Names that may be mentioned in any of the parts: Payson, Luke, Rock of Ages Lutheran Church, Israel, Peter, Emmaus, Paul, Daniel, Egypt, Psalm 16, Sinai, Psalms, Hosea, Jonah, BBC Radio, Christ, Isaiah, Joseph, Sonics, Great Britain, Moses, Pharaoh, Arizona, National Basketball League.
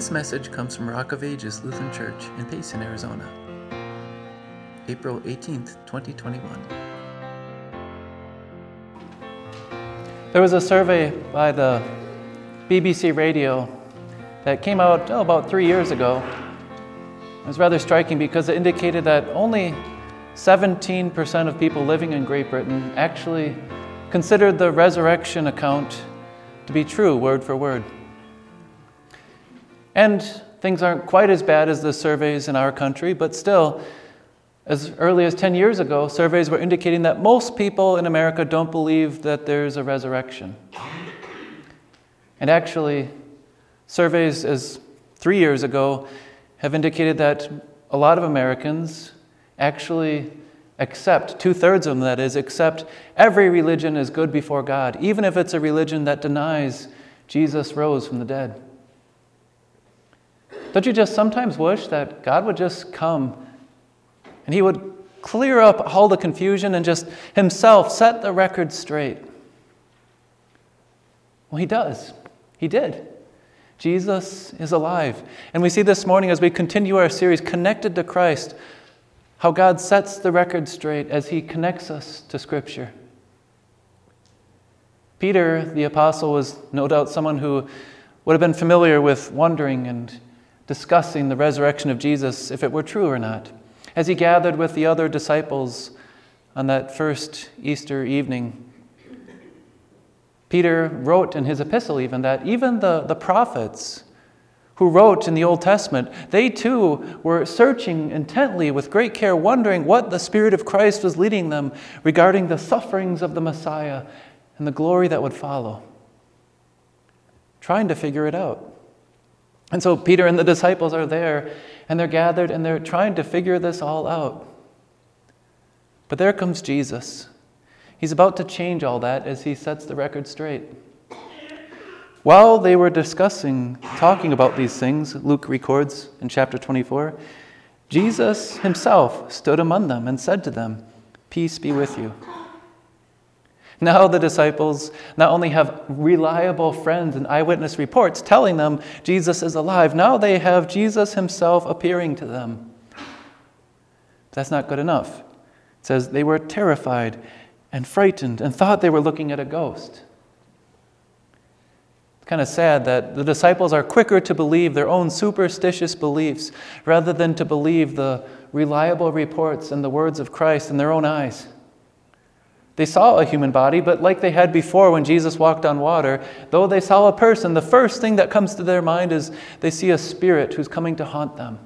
This message comes from Rock of Ages Lutheran Church in Payson, Arizona. April 18th, 2021. There was a survey by the BBC Radio that came out about 3 years ago. It was rather striking because it indicated that only 17% of people living in Great Britain actually considered the resurrection account to be true, word for word. And things aren't quite as bad as the surveys in our country, but still, as early as 10 years ago, surveys were indicating that most people in America don't believe that there's a resurrection. And actually, surveys as 3 years ago have indicated that a lot of Americans actually accept, two-thirds of them that is, accept every religion is good before God, even if it's a religion that denies Jesus rose from the dead. Don't you just sometimes wish that God would just come and he would clear up all the confusion and just himself set the record straight? Well, he does. He did. Jesus is alive. And we see this morning as we continue our series, Connected to Christ, how God sets the record straight as he connects us to Scripture. Peter, the apostle, was no doubt someone who would have been familiar with wondering and discussing the resurrection of Jesus, if it were true or not, as he gathered with the other disciples on that first Easter evening. Peter wrote in his epistle even that even the prophets who wrote in the Old Testament, they too were searching intently with great care, wondering what the Spirit of Christ was leading them regarding the sufferings of the Messiah and the glory that would follow. Trying to figure it out. And so Peter and the disciples are there, and they're gathered, and they're trying to figure this all out. But there comes Jesus. He's about to change all that as he sets the record straight. While they were talking about these things, Luke records in chapter 24, Jesus himself stood among them and said to them, "Peace be with you." Now the disciples not only have reliable friends and eyewitness reports telling them Jesus is alive, now they have Jesus himself appearing to them. That's not good enough. It says they were terrified and frightened and thought they were looking at a ghost. Kind of sad that the disciples are quicker to believe their own superstitious beliefs rather than to believe the reliable reports and the words of Christ in their own eyes. They saw a human body, but like they had before when Jesus walked on water, though they saw a person, the first thing that comes to their mind is they see a spirit who's coming to haunt them.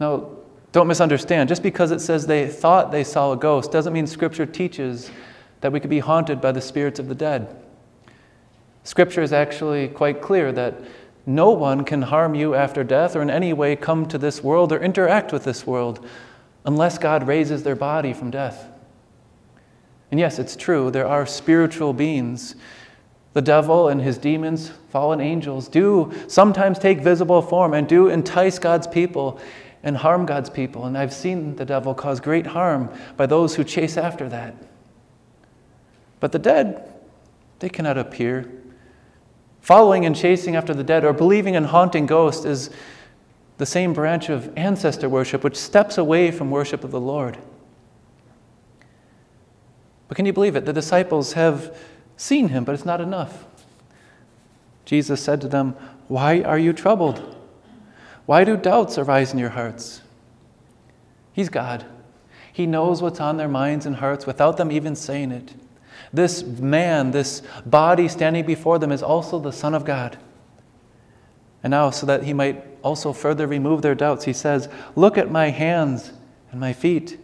Now, don't misunderstand. Just because it says they thought they saw a ghost doesn't mean Scripture teaches that we could be haunted by the spirits of the dead. Scripture is actually quite clear that no one can harm you after death or in any way come to this world or interact with this world unless God raises their body from death. And yes, it's true, there are spiritual beings. The devil and his demons, fallen angels, do sometimes take visible form and do entice God's people and harm God's people. And I've seen the devil cause great harm by those who chase after that. But the dead, they cannot appear. Following and chasing after the dead or believing in haunting ghosts is the same branch of ancestor worship which steps away from worship of the Lord. But can you believe it? The disciples have seen him, but it's not enough. Jesus said to them, "Why are you troubled? Why do doubts arise in your hearts?" He's God. He knows what's on their minds and hearts without them even saying it. This man, this body standing before them is also the Son of God. And now, so that he might also further remove their doubts, he says, "Look at my hands and my feet.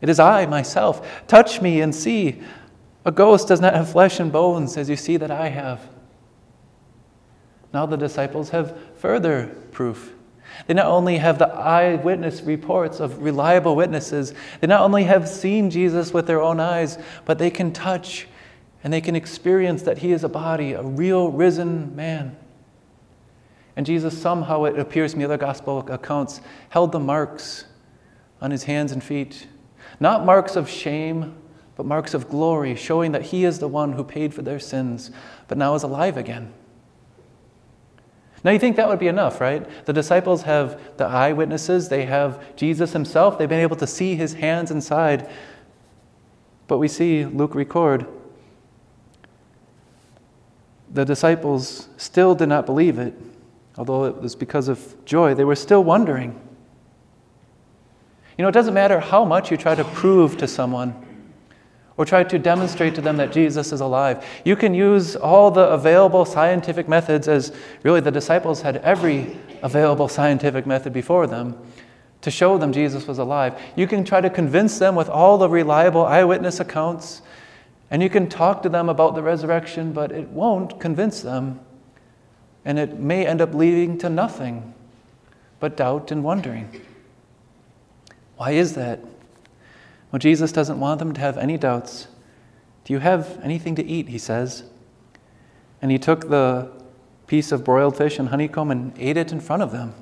It is I, myself. Touch me and see. A ghost does not have flesh and bones, as you see that I have." Now the disciples have further proof. They not only have the eyewitness reports of reliable witnesses, they not only have seen Jesus with their own eyes, but they can touch and they can experience that he is a body, a real risen man. And Jesus somehow, it appears in the other gospel accounts, held the marks on his hands and feet. Not marks of shame, but marks of glory, showing that he is the one who paid for their sins, but now is alive again. Now you think that would be enough, right? The disciples have the eyewitnesses. They have Jesus himself. They've been able to see his hands and side. But we see Luke record, the disciples still did not believe it, although it was because of joy. They were still wondering. You know, it doesn't matter how much you try to prove to someone or try to demonstrate to them that Jesus is alive. You can use all the available scientific methods, as really the disciples had every available scientific method before them to show them Jesus was alive. You can try to convince them with all the reliable eyewitness accounts, and you can talk to them about the resurrection, but it won't convince them, and it may end up leading to nothing but doubt and wondering. Why is that? Well, Jesus doesn't want them to have any doubts. Do you have anything to eat? He says. And he took the piece of broiled fish and honeycomb and ate it in front of them.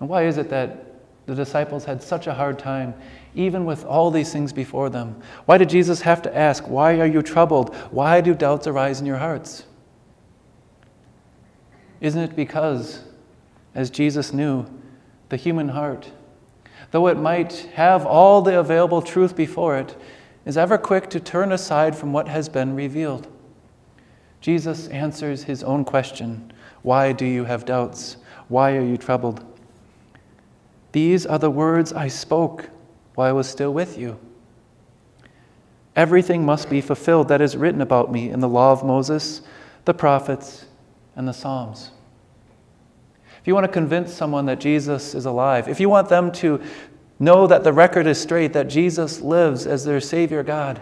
And why is it that the disciples had such a hard time, even with all these things before them? Why did Jesus have to ask, "Why are you troubled? Why do doubts arise in your hearts?" Isn't it because, as Jesus knew, the human heart, though it might have all the available truth before it, is ever quick to turn aside from what has been revealed? Jesus answers his own question, "Why do you have doubts? Why are you troubled? These are the words I spoke while I was still with you. Everything must be fulfilled that is written about me in the law of Moses, the prophets, and the Psalms." If you want to convince someone that Jesus is alive, if you want them to know that the record is straight, that Jesus lives as their Savior God,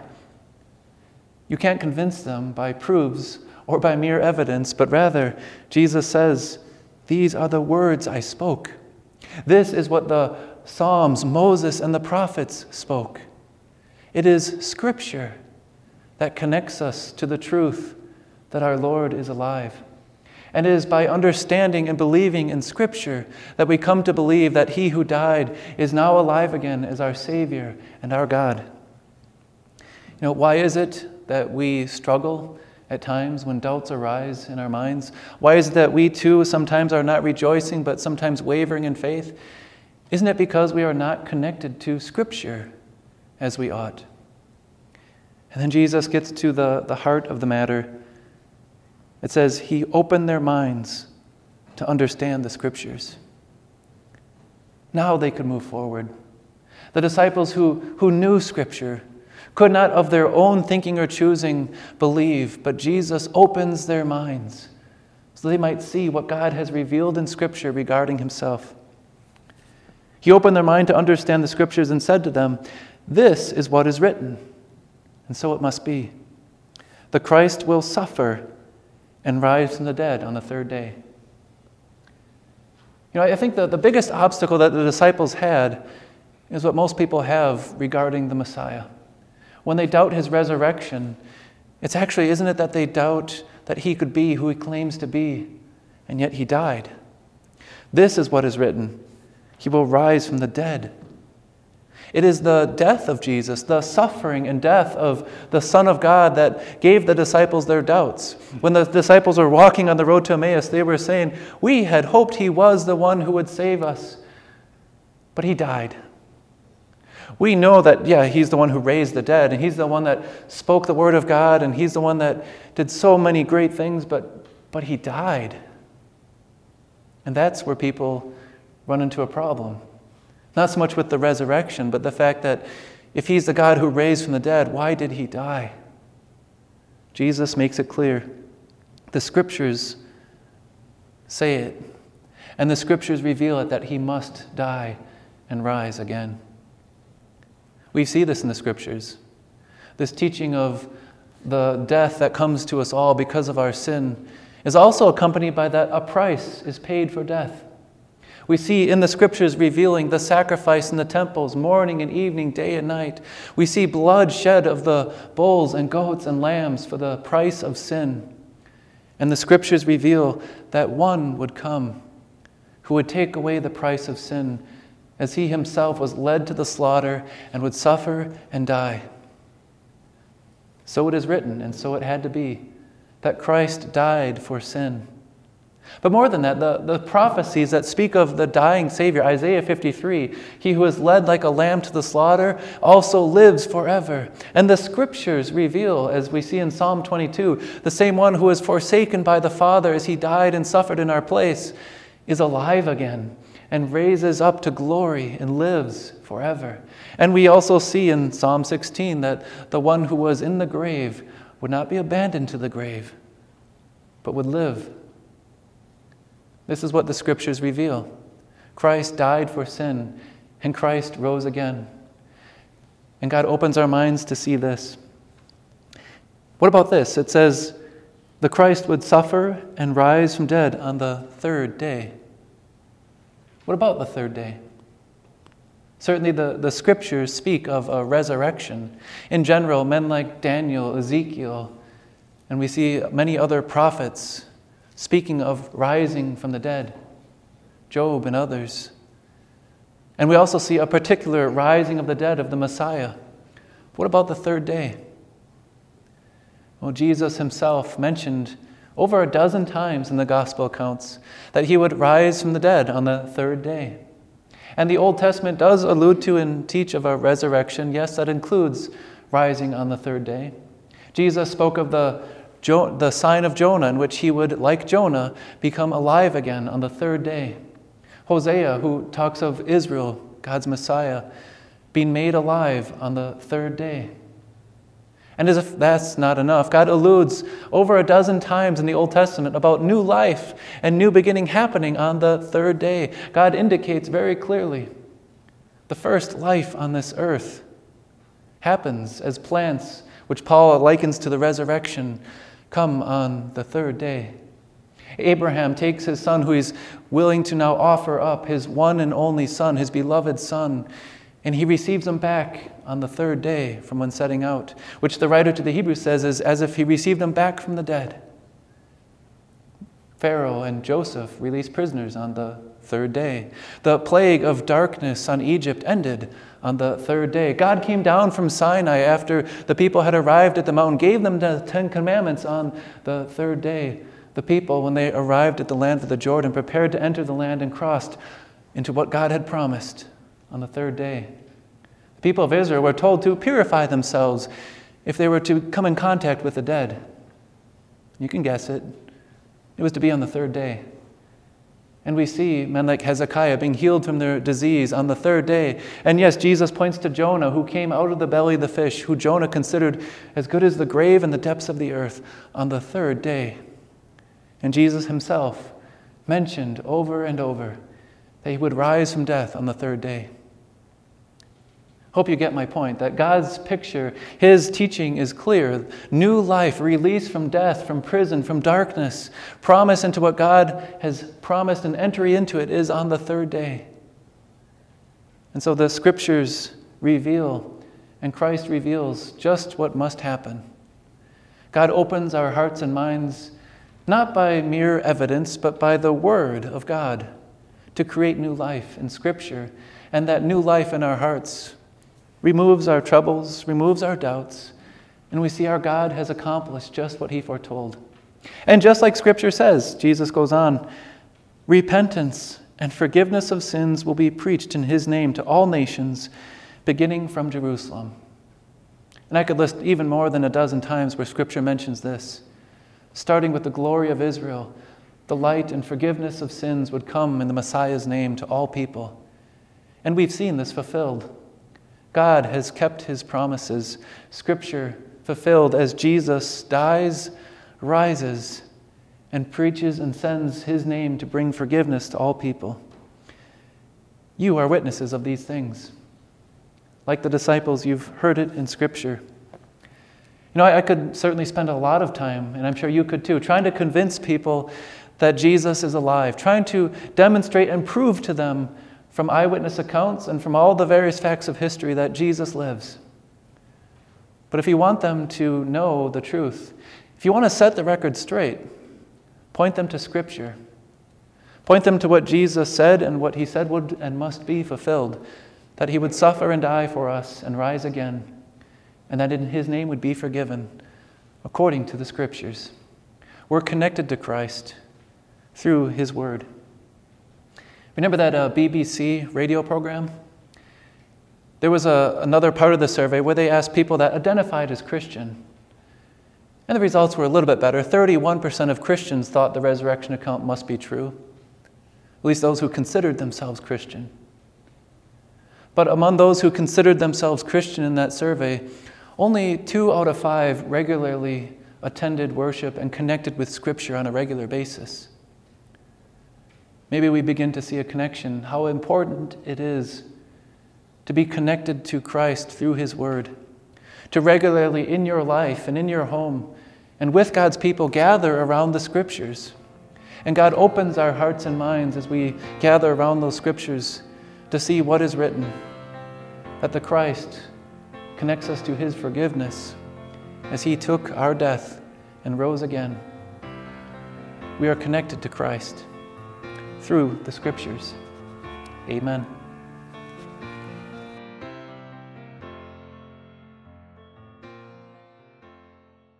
you can't convince them by proofs or by mere evidence, but rather Jesus says, "These are the words I spoke." This is what the Psalms, Moses, and the prophets spoke. It is Scripture that connects us to the truth that our Lord is alive. And it is by understanding and believing in Scripture that we come to believe that he who died is now alive again as our Savior and our God. You know, why is it that we struggle at times when doubts arise in our minds? Why is it that we too sometimes are not rejoicing but sometimes wavering in faith? Isn't it because we are not connected to Scripture as we ought? And then Jesus gets to the heart of the matter. It says, he opened their minds to understand the Scriptures. Now they could move forward. The disciples who knew Scripture could not of their own thinking or choosing believe, but Jesus opens their minds so they might see what God has revealed in Scripture regarding himself. He opened their mind to understand the Scriptures and said to them, "This is what is written, and so it must be. The Christ will suffer and rise from the dead on the third day." You know, I think the biggest obstacle that the disciples had is what most people have regarding the Messiah. When they doubt his resurrection, it's actually, isn't it that they doubt that he could be who he claims to be, and yet he died? This is what is written, he will rise from the dead. It is the death of Jesus, the suffering and death of the Son of God that gave the disciples their doubts. When the disciples were walking on the road to Emmaus, they were saying, "We had hoped he was the one who would save us, but he died. We know that, yeah, he's the one who raised the dead, and he's the one that spoke the word of God, and he's the one that did so many great things, but he died." And that's where people run into a problem. Not so much with the resurrection, but the fact that if he's the God who raised from the dead, why did he die? Jesus makes it clear. The Scriptures say it, and the Scriptures reveal it, that he must die and rise again. We see this in the Scriptures, this teaching of the death that comes to us all because of our sin is also accompanied by that a price is paid for death. We see in the Scriptures revealing the sacrifice in the temples, morning and evening, day and night. We see blood shed of the bulls and goats and lambs for the price of sin. And the Scriptures reveal that one would come who would take away the price of sin, as he himself was led to the slaughter and would suffer and die. So it is written, and so it had to be, that Christ died for sin, But more than that, the prophecies that speak of the dying Savior, Isaiah 53, he who is led like a lamb to the slaughter also lives forever. And the scriptures reveal, as we see in Psalm 22, the same one who was forsaken by the Father as he died and suffered in our place is alive again and raises up to glory and lives forever. And we also see in Psalm 16 that the one who was in the grave would not be abandoned to the grave, but would live. This is what the scriptures reveal. Christ died for sin, and Christ rose again. And God opens our minds to see this. What about this? It says, the Christ would suffer and rise from dead on the third day. What about the third day? Certainly the scriptures speak of a resurrection. In general, men like Daniel, Ezekiel, and we see many other prophets speaking of rising from the dead, Job and others. And we also see a particular rising of the dead of the Messiah. What about the third day? Well, Jesus himself mentioned over a dozen times in the gospel accounts that he would rise from the dead on the third day. And the Old Testament does allude to and teach of a resurrection. Yes, that includes rising on the third day. Jesus spoke of the sign of Jonah, in which he would, like Jonah, become alive again on the third day. Hosea, who talks of Israel, God's Messiah, being made alive on the third day. And as if that's not enough, God alludes over a dozen times in the Old Testament about new life and new beginning happening on the third day. God indicates very clearly the first life on this earth happens as plants, which Paul likens to the resurrection, come on the third day. Abraham takes his son, who he's willing to now offer up, his one and only son, his beloved son, and he receives him back on the third day from when setting out, which the writer to the Hebrews says is as if he received him back from the dead. Pharaoh and Joseph released prisoners on the third day. The plague of darkness on Egypt ended on the third day. God came down from Sinai after the people had arrived at the mountain, gave them the Ten Commandments on the third day. The people, when they arrived at the land of the Jordan, prepared to enter the land and crossed into what God had promised on the third day. The people of Israel were told to purify themselves if they were to come in contact with the dead. You can guess it. It was to be on the third day. And we see men like Hezekiah being healed from their disease on the third day. And yes, Jesus points to Jonah, who came out of the belly of the fish, who Jonah considered as good as the grave and the depths of the earth, on the third day. And Jesus himself mentioned over and over that he would rise from death on the third day. Hope you get my point, that God's picture, his teaching is clear. New life, release from death, from prison, from darkness, promise into what God has promised, and entry into it is on the third day. And so the scriptures reveal, and Christ reveals, just what must happen. God opens our hearts and minds, not by mere evidence, but by the word of God, to create new life in scripture, and that new life in our hearts removes our troubles, removes our doubts, and we see our God has accomplished just what he foretold. And just like Scripture says, Jesus goes on, repentance and forgiveness of sins will be preached in his name to all nations, beginning from Jerusalem. And I could list even more than a dozen times where Scripture mentions this. Starting with the glory of Israel, the light and forgiveness of sins would come in the Messiah's name to all people. And we've seen this fulfilled. God has kept his promises, scripture fulfilled as Jesus dies, rises, and preaches and sends his name to bring forgiveness to all people. You are witnesses of these things. Like the disciples, you've heard it in scripture. You know, I could certainly spend a lot of time, and I'm sure you could too, trying to convince people that Jesus is alive, trying to demonstrate and prove to them from eyewitness accounts and from all the various facts of history that Jesus lives. But if you want them to know the truth, if you want to set the record straight, point them to Scripture. Point them to what Jesus said and what he said would and must be fulfilled, that he would suffer and die for us and rise again, and that in his name would be forgiven, according to the Scriptures. We're connected to Christ. through his word. Remember that BBC radio program? There was another part of the survey where they asked people that identified as Christian. And the results were a little bit better. 31% of Christians thought the resurrection account must be true, at least those who considered themselves Christian. But among those who considered themselves Christian in that survey, only 2 out of 5 regularly attended worship and connected with Scripture on a regular basis. Maybe we begin to see a connection, how important it is to be connected to Christ through his word, to regularly in your life and in your home and with God's people gather around the Scriptures. And God opens our hearts and minds as we gather around those Scriptures to see what is written, that the Christ connects us to his forgiveness as he took our death and rose again. We are connected to Christ through the Scriptures. Amen.